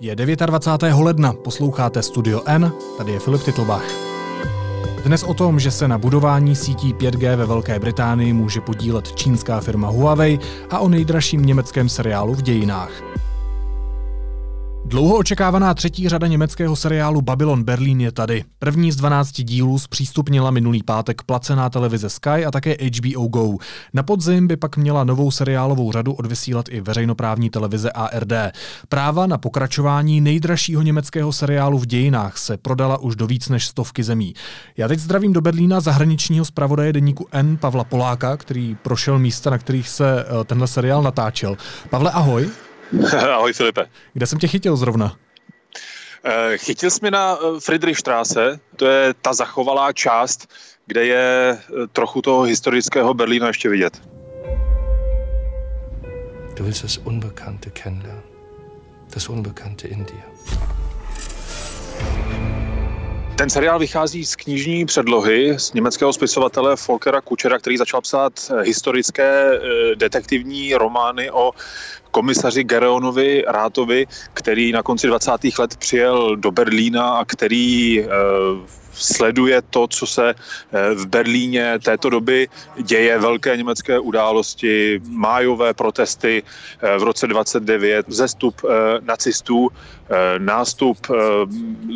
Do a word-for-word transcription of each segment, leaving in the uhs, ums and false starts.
Je dvacátého devátého ledna, posloucháte Studio N, tady je Filip Titlbach. Dnes o tom, že se na budování sítí pět G ve Velké Británii může podílet čínská firma Huawei a o nejdražším německém seriálu v dějinách. Dlouho očekávaná třetí řada německého seriálu Babylon Berlín je tady. První z dvanácti dílů zpřístupnila minulý pátek placená televize Sky a také H B O Go. Na podzim by pak měla novou seriálovou řadu odvysílat i veřejnoprávní televize A R D. Práva na pokračování nejdražšího německého seriálu v dějinách se prodala už do víc než stovky zemí. Já teď zdravím do Berlína zahraničního zpravodaje deníku N Pavla Poláka, který prošel místa, na kterých se tenhle seriál natáčel. Pavle, ahoj. Ahoj Filipe. Kde jsem tě chytil zrovna? E, chytil jsi mě na Friedrichstraße, to je ta zachovalá část, kde je trochu toho historického Berlína ještě vidět. Du willst das Unbekannte kennenlernen. Das Unbekannte in dir. Ten seriál vychází z knižní předlohy z německého spisovatele Volkera Küchera, který začal psát historické detektivní romány o komisaři Gereonovi Rathovi, který na konci dvacátých let přijel do Berlína a který e, sleduje to, co se v Berlíně této doby děje, velké německé události, májové protesty v roce dvacet devět, vzestup e, nacistů, e, nástup e,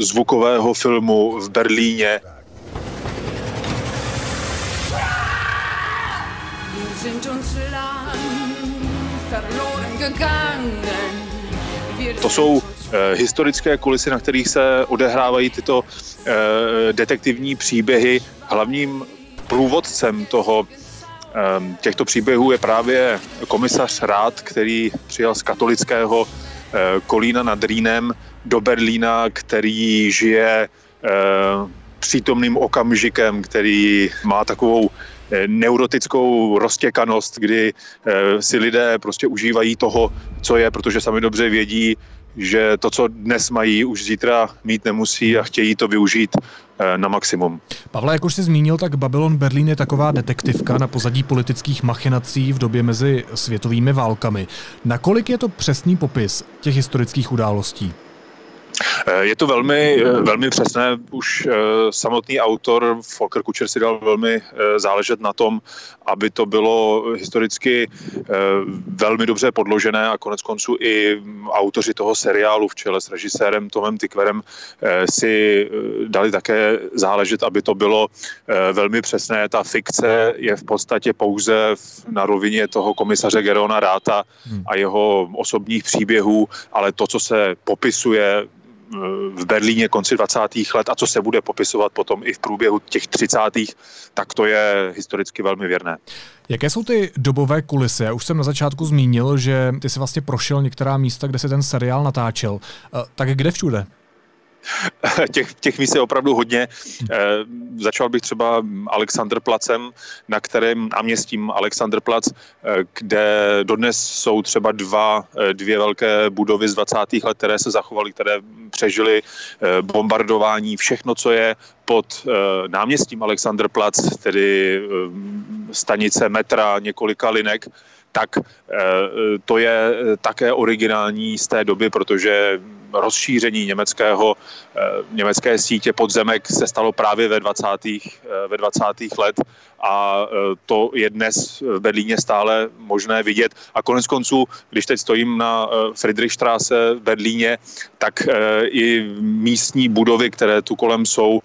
zvukového filmu v Berlíně. To jsou e, historické kulisy, na kterých se odehrávají tyto e, detektivní příběhy. Hlavním průvodcem toho, e, těchto příběhů je právě komisař Rath, který přijel z katolického e, Kolína nad Rýnem do Berlína, který žije e, přítomným okamžikem, který má takovou neurotickou roztěkanost, kdy si lidé prostě užívají toho, co je, protože sami dobře vědí, že to, co dnes mají, už zítra mít nemusí a chtějí to využít na maximum. Pavle, jak už jsi zmínil, tak Babylon Berlín je taková detektivka na pozadí politických machinací v době mezi světovými válkami. Nakolik je to přesný popis těch historických událostí? Je to velmi, velmi přesné, už samotný autor Volker Kücher si dal velmi záležet na tom, aby to bylo historicky velmi dobře podložené a koneckonců i autoři toho seriálu v čele s režisérem Tomem Tykwerem si dali také záležet, aby to bylo velmi přesné. Ta fikce je v podstatě pouze na rovině toho komisaře Gereona Ratha a jeho osobních příběhů, ale to, co se popisuje v Berlíně konci dvacátých let a co se bude popisovat potom i v průběhu těch třicátých, tak to je historicky velmi věrné. Jaké jsou ty dobové kulisy? Já už jsem na začátku zmínil, že ty jsi vlastně prošel některá místa, kde se ten seriál natáčel. Tak kde všude? Těch, těch míst je opravdu hodně. E, začal bych třeba Alexander Placem, na kterém náměstím Alexander Platz, kde dodnes jsou třeba dva, dvě velké budovy z dvacátých let, které se zachovaly, které přežily bombardování, všechno, co je pod náměstím Alexander Platz, tedy stanice metra, několika linek, tak to je také originální z té doby, protože rozšíření německého, německé sítě podzemek se stalo právě ve dvacátých, ve dvacátých let a to je dnes v Berlíně stále možné vidět. A koneckonců, když teď stojím na Friedrichstraße v Berlíně, tak i místní budovy, které tu kolem jsou,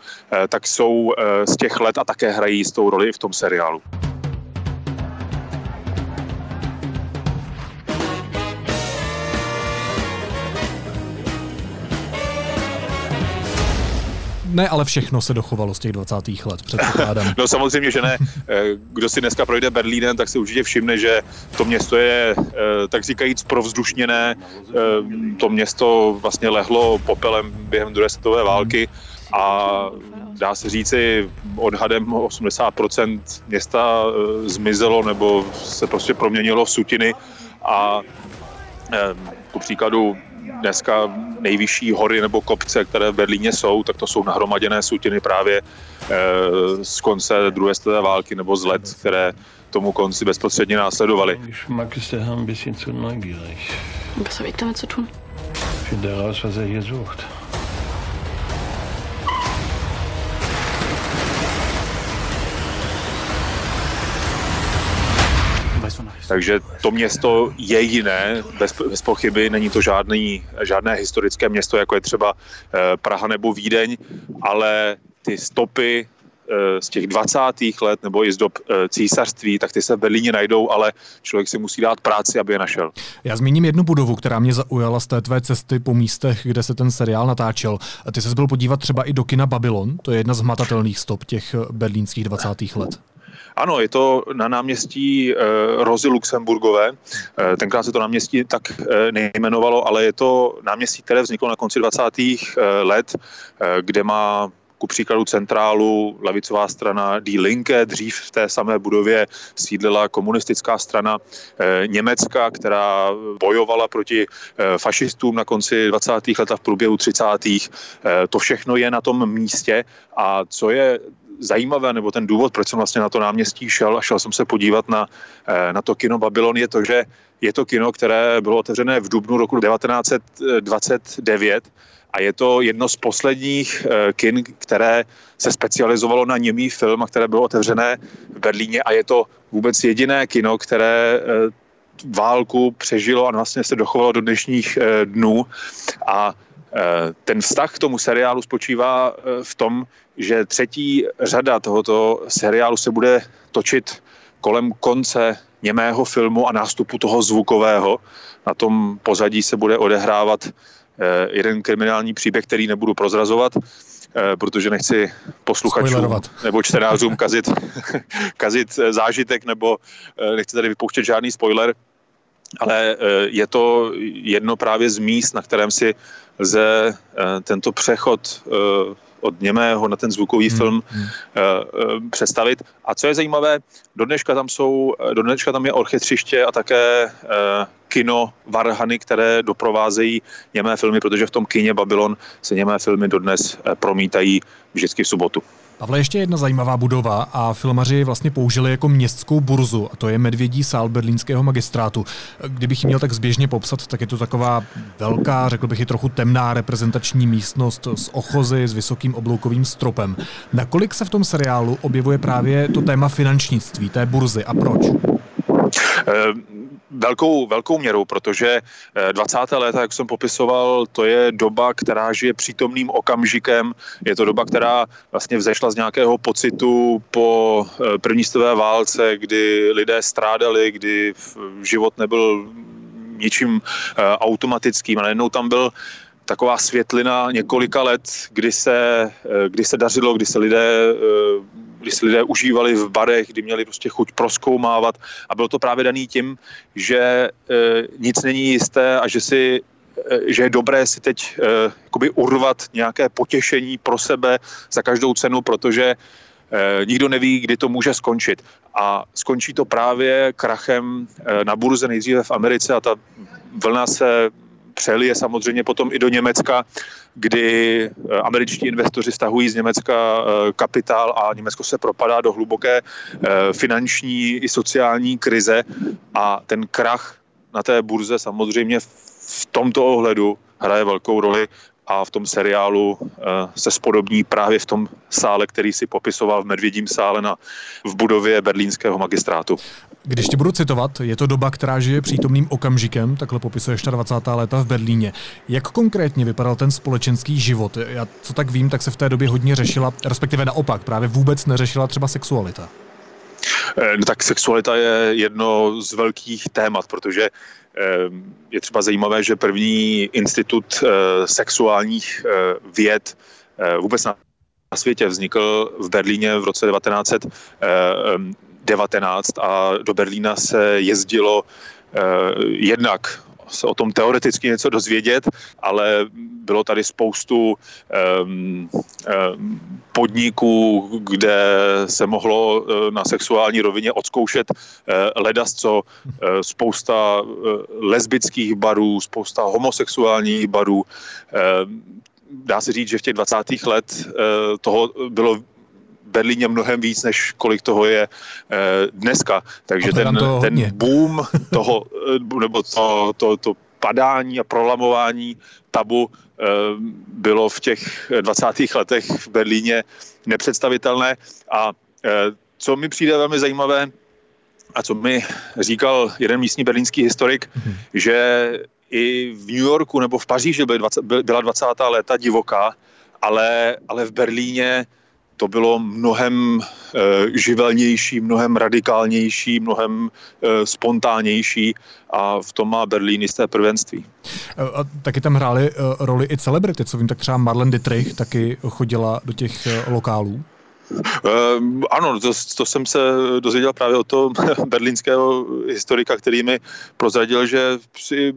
tak jsou z těch let a také hrají s tou roli v tom seriálu. Ne, ale všechno se dochovalo z těch dvacátých let, předpokládám. No samozřejmě, že ne. Kdo si dneska projde Berlínem, tak si určitě všimne, že to město je, tak říkajíc, provzdušněné. To město vlastně lehlo popelem během druhé světové války a dá se říci, odhadem osmdesát procent města zmizelo nebo se prostě proměnilo v sutiny a ku příkladu dneska nejvyšší hory nebo kopce, které v Berlíně jsou, tak to jsou nahromaděné sutiny právě z konce druhé světové války nebo z let, které tomu konci bezprostředně následovaly. Was habe ich damit zu tun? Finde heraus, was er hier sucht. Takže to město je jiné, bez, bez pochyby, není to žádný, žádné historické město, jako je třeba Praha nebo Vídeň, ale ty stopy z těch dvacátých let nebo i z dob císařství, tak ty se v Berlíně najdou, ale člověk si musí dát práci, aby je našel. Já zmíním jednu budovu, která mě zaujala z té tvé cesty po místech, kde se ten seriál natáčel. Ty ses byl podívat třeba i do kina Babylon, to je jedna z hmatatelných stop těch berlínských dvacátých let. Ano, je to na náměstí e, Rosy Luxemburgové. E, tenkrát se to náměstí tak e, nejmenovalo, ale je to náměstí, které vzniklo na konci dvacátých let, e, kde má ku příkladu centrálu levicová strana Die Linke. Dřív v té samé budově sídlila komunistická strana e, Německa, která bojovala proti e, fašistům na konci dvacátých let a v průběhu třicátých E, to všechno je na tom místě a co je zajímavé, nebo ten důvod, proč jsem vlastně na to náměstí šel a šel jsem se podívat na, na to kino Babylon, je to, že je to kino, které bylo otevřené v dubnu roku devatenáct dvacet devět a je to jedno z posledních kin, které se specializovalo na němý film a které bylo otevřené v Berlíně a je to vůbec jediné kino, které válku přežilo a vlastně se dochovalo do dnešních dnů a ten vztah k tomu seriálu spočívá v tom, že třetí řada tohoto seriálu se bude točit kolem konce němého filmu a nástupu toho zvukového. Na tom pozadí se bude odehrávat jeden kriminální příběh, který nebudu prozrazovat, protože nechci posluchačům nebo čtenářům kazit, kazit zážitek, nebo nechci tady vypouštět žádný spoiler, ale je to jedno právě z míst, na kterém si lze tento přechod od němého na ten zvukový film představit. A co je zajímavé, do dneška tam jsou, do dneška tam je orchestřiště a také kino varhany, které doprovázejí němé filmy, protože v tom kině Babylon se němé filmy dodnes promítají vždycky v sobotu. Pavle, ještě jedna zajímavá budova a filmaři vlastně použili jako městskou burzu a to je medvědí sál berlínského magistrátu. Kdybych ji měl tak zběžně popsat, tak je to taková velká, řekl bych i trochu temná reprezentační místnost s ochozy, s vysokým obloukovým stropem. Nakolik se v tom seriálu objevuje právě to téma finančnictví, té burzy a proč? Velkou, velkou měrou, protože dvacátá léta, jak jsem popisoval, to je doba, která žije přítomným okamžikem. Je to doba, která vlastně vzešla z nějakého pocitu po první světové válce, kdy lidé strádali, kdy život nebyl ničím automatickým. A najednou tam byl taková světlina několika let, kdy se, kdy se dařilo, kdy se lidé... kdy si lidé užívali v barech, kdy měli prostě chuť prozkoumávat a bylo to právě daný tím, že e, nic není jisté a že, si, e, že je dobré si teď e, jakoby urvat nějaké potěšení pro sebe za každou cenu, protože e, nikdo neví, kdy to může skončit. A skončí to právě krachem e, na burze nejdříve v Americe a ta vlna se přelije samozřejmě potom i do Německa, kdy američtí investoři stahují z Německa kapitál a Německo se propadá do hluboké finanční i sociální krize a ten krach na té burze samozřejmě v tomto ohledu hraje velkou roli a v tom seriálu se spodobní právě v tom sále, který si popisoval v Medvědím sále na, v budově berlínského magistrátu. Když ti budu citovat, je to doba, která žije přítomným okamžikem, takhle popisuje dvacátá léta v Berlíně. Jak konkrétně vypadal ten společenský život? Já co tak vím, tak se v té době hodně řešila, respektive naopak, právě vůbec neřešila třeba sexualita. No tak sexualita je jedno z velkých témat, protože je třeba zajímavé, že první institut sexuálních věd vůbec na světě vznikl v Berlíně v roce devatenáct devatenáct a do Berlína se jezdilo jednak se o tom teoreticky něco dozvědět, ale bylo tady spoustu um, um, podniků, kde se mohlo uh, na sexuální rovině odzkoušet uh, ledas, co uh, spousta uh, lesbických barů, spousta homosexuálních barů. Uh, dá se říct, že v těch dvacátých let uh, toho bylo Berlíně mnohem víc, než kolik toho je e, dneska. Takže ten, ten boom toho, nebo to, to, to padání a prolamování tabu bylo v těch dvacátých letech v Berlíně nepředstavitelné. A co mi přijde velmi zajímavé, a co mi říkal jeden místní berlínský historik, hmm. že i v New Yorku nebo v Paříži byla dvacátá léta divoká, ale, ale v Berlíně to bylo mnohem e, živelnější, mnohem radikálnější, mnohem e, spontánnější a v tom má Berlín jisté prvenství. A taky tam hrály e, roli i celebrity, co vím, tak třeba Marlene Dietrich taky chodila do těch e, lokálů. Uh, ano, to, to jsem se dozvěděl právě od toho berlínského historika, který mi prozradil, že si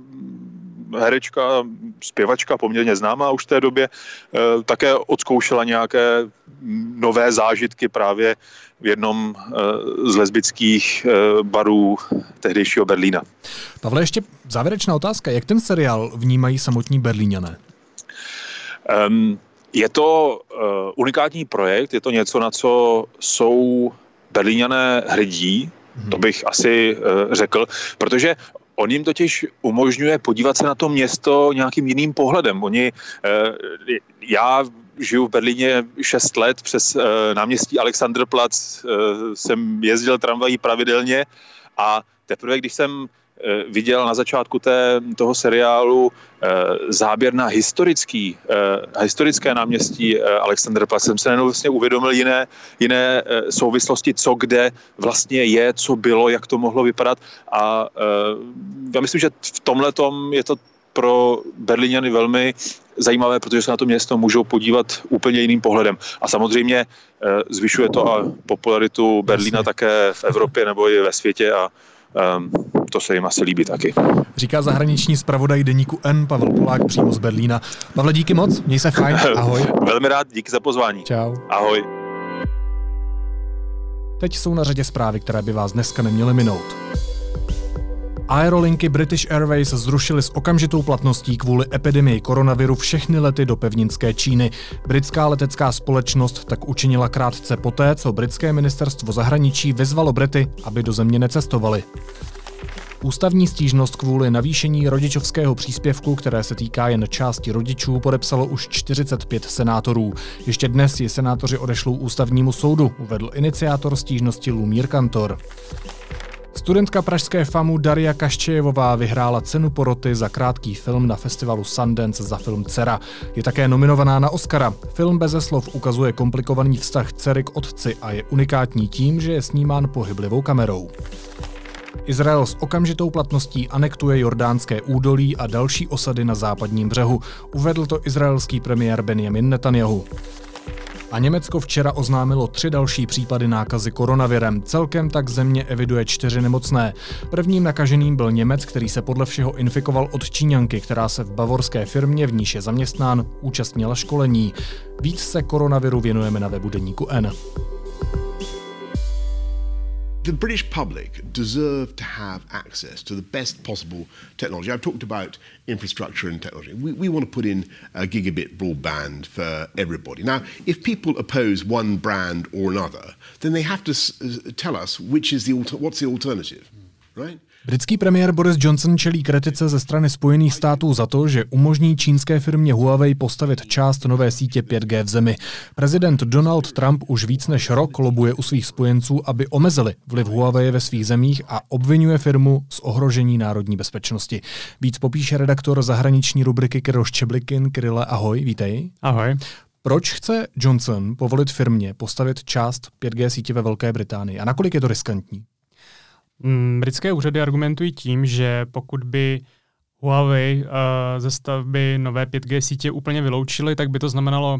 herečka, zpěvačka poměrně známá už v té době, uh, také odzkoušela nějaké nové zážitky právě v jednom uh, z lesbických uh, barů tehdejšího Berlína. Pavle, ještě závěrečná otázka. Jak ten seriál vnímají samotní Berlíňané? Um, Je to uh, unikátní projekt, je to něco, na co jsou Berlíňané hrdí, to bych asi uh, řekl, protože on jim totiž umožňuje podívat se na to město nějakým jiným pohledem. Oni, uh, já žiju v Berlíně šest let, přes uh, náměstí Alexander Platz uh, jsem jezdil tramvají pravidelně a teprve, když jsem viděl na začátku té, toho seriálu e, záběr na historický, e, historické náměstí e, Alexanderplatz, jsem se jenom vlastně uvědomil jiné, jiné e, souvislosti, co kde vlastně je, co bylo, jak to mohlo vypadat. A e, já myslím, že v tomhletom je to pro Berlíňany velmi zajímavé, protože se na to město můžou podívat úplně jiným pohledem. A samozřejmě e, zvyšuje to a popularitu Berlína také v Evropě nebo i ve světě a Um, to se jim asi líbí taky. Říká zahraniční zpravodaj deníku N Pavel Polák přímo z Berlína. Pavle, díky moc, měj se fajn, ahoj. Velmi rád, díky za pozvání. Čau. Ahoj. Teď jsou na řadě zprávy, které by vás dneska neměly minout. Aerolinky British Airways zrušily s okamžitou platností kvůli epidemii koronaviru všechny lety do pevninské Číny. Britská letecká společnost tak učinila krátce poté, co britské ministerstvo zahraničí vyzvalo Brity, aby do země necestovali. Ústavní stížnost kvůli navýšení rodičovského příspěvku, které se týká jen části rodičů, podepsalo už čtyřicet pět senátorů. Ještě dnes ji senátoři odešlou ústavnímu soudu, uvedl iniciátor stížnosti Lumír Kantor. Studentka pražské FAMU Daria Kaščejevová vyhrála cenu poroty za krátký film na festivalu Sundance za film Dcera. Je také nominovaná na Oscara. Film beze slov ukazuje komplikovaný vztah dcery k otci a je unikátní tím, že je snímán pohyblivou kamerou. Izrael s okamžitou platností anektuje Jordánské údolí a další osady na západním břehu. Uvedl to izraelský premiér Benjamin Netanyahu. A Německo včera oznámilo tři další případy nákazy koronavirem. Celkem tak země eviduje čtyři nemocné. Prvním nakaženým byl Němec, který se podle všeho infikoval od Číňanky, která se v bavorské firmě, v níž je zaměstnán, účastnila školení. Víc se koronaviru věnujeme na webu deníku N. The British public deserve to have access to the best possible technology. I've talked about infrastructure and technology. We, we want to put in a gigabit broadband for everybody. Now, if people oppose one brand or another, then they have to s- tell us which is the alter- what's the alternative, right? Britský premiér Boris Johnson čelí kritice ze strany Spojených států za to, že umožní čínské firmě Huawei postavit část nové sítě pět G v zemi. Prezident Donald Trump už víc než rok lobuje u svých spojenců, aby omezili vliv Huawei ve svých zemích a obvinuje firmu z ohrožení národní bezpečnosti. Víc popíše redaktor zahraniční rubriky Kirill Ščeblikin. Kirille, ahoj, vítej. Ahoj. Proč chce Johnson povolit firmě postavit část pět G sítě ve Velké Británii a nakolik je to riskantní? Britské úřady argumentují tím, že pokud by Huawei uh, ze stavby nové pět G sítě úplně vyloučili, tak by to znamenalo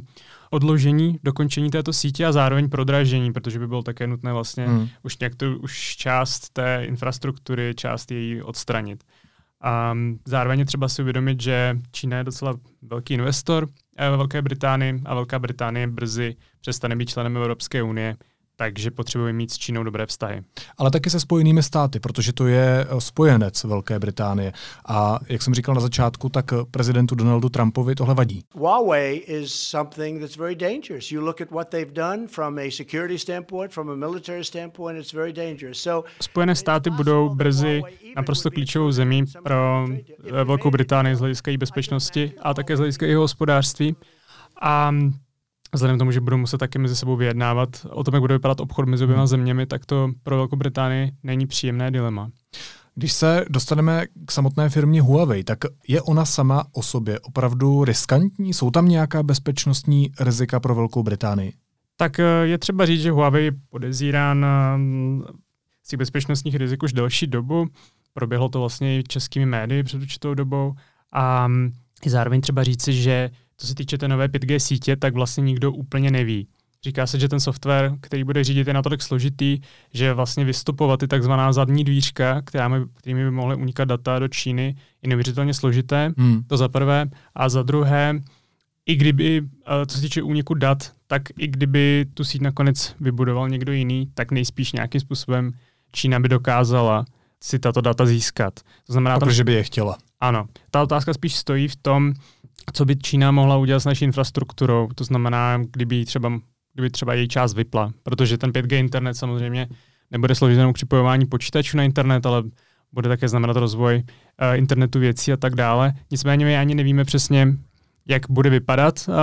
odložení dokončení této sítě a zároveň prodražení, protože by bylo také nutné vlastně hmm. už nějak tu, už část té infrastruktury, část její odstranit. Um, zároveň třeba si uvědomit, že Čína je docela velký investor ve Velké Británii a Velká Británie brzy přestane být členem Evropské unie. takže potřebujeme mít s Čínou dobré vztahy. Ale taky se Spojenými státy, protože to je spojenec Velké Británie. A jak jsem říkal na začátku, tak prezidentu Donaldu Trumpovi tohle vadí. Huawei is something that's very dangerous. You look at what they've done from a security standpoint, from a military standpoint, it's very dangerous. So Spojené státy budou brzy naprosto klíčovou zemí pro Velkou Británii z hlediska její bezpečnosti a také z hlediska jejího hospodářství. A vzhledem tomu, že budou muset taky mezi sebou vyjednávat o tom, jak bude vypadat obchod mezi oběma zeměmi, tak to pro Velkou Británii není příjemné dilema. Když se dostaneme k samotné firmě Huawei, tak je ona sama o sobě opravdu riskantní? Jsou tam nějaká bezpečnostní rizika pro Velkou Británii? Tak je třeba říct, že Huawei je podezírán z těch bezpečnostních rizik už delší dobu. Proběhlo to vlastně i českými médii před určitou dobou. A zároveň třeba říci, že co se týče té nové pět gé sítě, tak vlastně nikdo úplně neví. Říká se, že ten software, který bude řídit, je natolik složitý, že vlastně vystupovat ty takzvaná zadní dvířka, kterými by mohly unikat data do Číny, je neuvěřitelně složité, hmm. to za prvé. A za druhé, i kdyby, co se týče úniku dat, tak i kdyby tu síť nakonec vybudoval někdo jiný, tak nejspíš nějakým způsobem Čína by dokázala si tato data získat. To znamená, protože tam, by je chtěla. Ano. Ta otázka spíš stojí v tom, co by Čína mohla udělat s naší infrastrukturou, to znamená, kdyby třeba, kdyby třeba její část vypla, protože ten pět gé internet samozřejmě nebude složit jenom připojování počítačů na internet, ale bude také znamenat rozvoj uh, internetu věcí a tak dále. Nicméně my ani nevíme přesně, jak bude vypadat uh,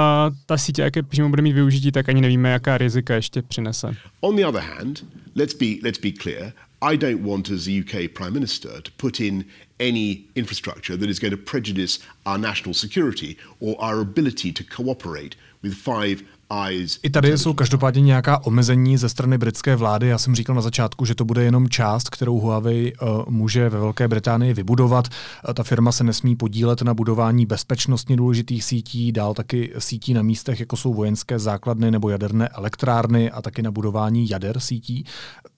ta sítě, jaké přímo bude mít využití, tak ani nevíme, jaká rizika ještě přinese. On the other hand, let's be, let's be clear, I don't want as the U K Prime Minister to put in any infrastructure that is going to prejudice our national security or our ability to cooperate with five eyes. I tady jsou každopádně nějaká omezení ze strany britské vlády. Já jsem říkal na začátku, že to bude jenom část, kterou Huawei uh, může ve Velké Británii vybudovat. Uh, ta firma se nesmí podílet na budování bezpečnostně důležitých sítí, dál taky sítí na místech, jako jsou vojenské základny nebo jaderné elektrárny a taky na budování jader sítí.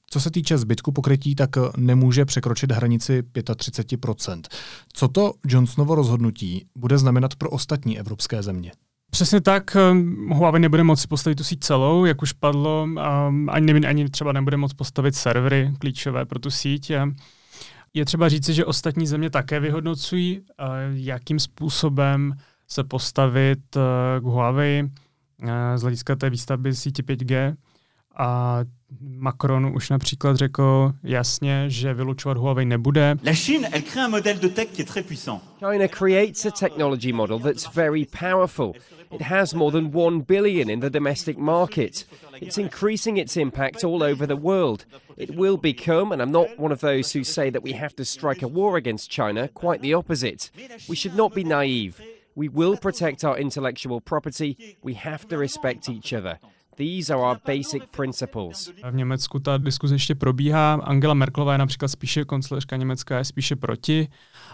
Co se týče zbytku pokrytí, tak nemůže překročit hranici třicet pět procent. Co to Johnsonovo rozhodnutí bude znamenat pro ostatní evropské země? Přesně tak, Huawei nebude moci postavit tu síť celou, jak už padlo, ani, ani třeba nebude moci postavit servery klíčové pro tu síť. Je třeba říci, že ostatní země také vyhodnocují, jakým způsobem se postavit k Huawei z hlediska té výstavby síti pět gé. A Macron už například řekl jasně, že vylučovat Huawei nebude. La Chine, elle crée un modèle de tech qui est très puissant. China creates a technology model that's very powerful. It has more than one billion in the domestic market. It's increasing its impact all over the world. It will become, and I'm not one of those who say that we have to strike a war against China, quite the opposite. We should not be naive. We will protect our intellectual property. We have to respect each other. These are our basic principles. V Německu ta diskuze ještě probíhá. Angela Merkelová je například spíše, kancléřka německá je spíše proti.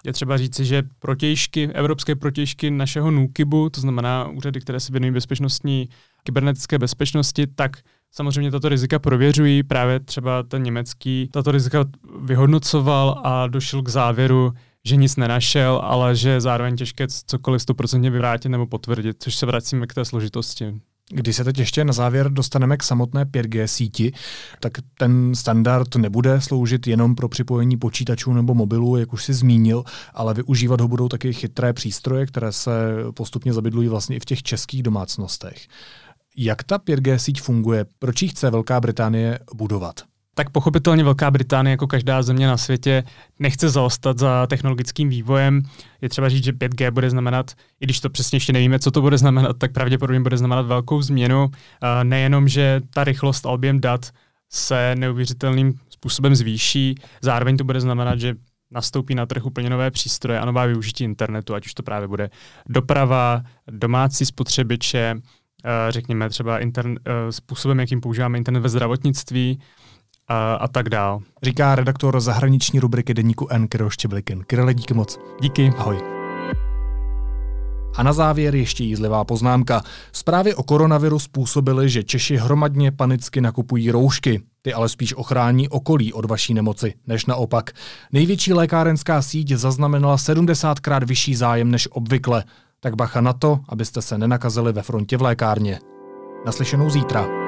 Je třeba říci, že protějšky, evropské protějšky našeho NÚKIBu, to znamená úřady, které se věnují bezpečnostní, kybernetické bezpečnosti, tak samozřejmě tato rizika prověřují. Právě třeba ten německý tato rizika vyhodnocoval a došel k závěru, že nic nenašel, ale že je zároveň těžké cokoliv sto procent vyvrátit nebo potvrdit, což se vracíme k té složitosti. Když se teď ještě na závěr dostaneme k samotné pět gé síti, tak ten standard nebude sloužit jenom pro připojení počítačů nebo mobilů, jak už si zmínil, ale využívat ho budou taky chytré přístroje, které se postupně zabydlují vlastně i v těch českých domácnostech. Jak ta pět gé síť funguje? Proč ji chce Velká Británie budovat? Tak pochopitelně Velká Británie, jako každá země na světě, nechce zaostat za technologickým vývojem. Je třeba říct, že pět gé bude znamenat, i když to přesně ještě nevíme, co to bude znamenat, tak pravděpodobně bude znamenat velkou změnu. Nejenom, že ta rychlost a objem dat se neuvěřitelným způsobem zvýší, zároveň to bude znamenat, že nastoupí na trh úplně nové přístroje a nová využití internetu, ať už to právě bude doprava, domácí spotřebiče, řekněme třeba interne- způsobem, jakým používáme internet ve zdravotnictví, A, a tak dál. Říká redaktor zahraniční rubriky deníku N Kirill Ščeblikin. Kirille, díky moc. Díky. Ahoj. A na závěr ještě jízlivá poznámka. Zprávy o koronaviru způsobily, že Češi hromadně panicky nakupují roušky. Ty ale spíš ochrání okolí od vaší nemoci, než naopak. Největší lékárenská síť zaznamenala sedmdesátkrát vyšší zájem než obvykle. Tak bacha na to, abyste se nenakazili ve frontě v lékárně. Naslyšenou zítra.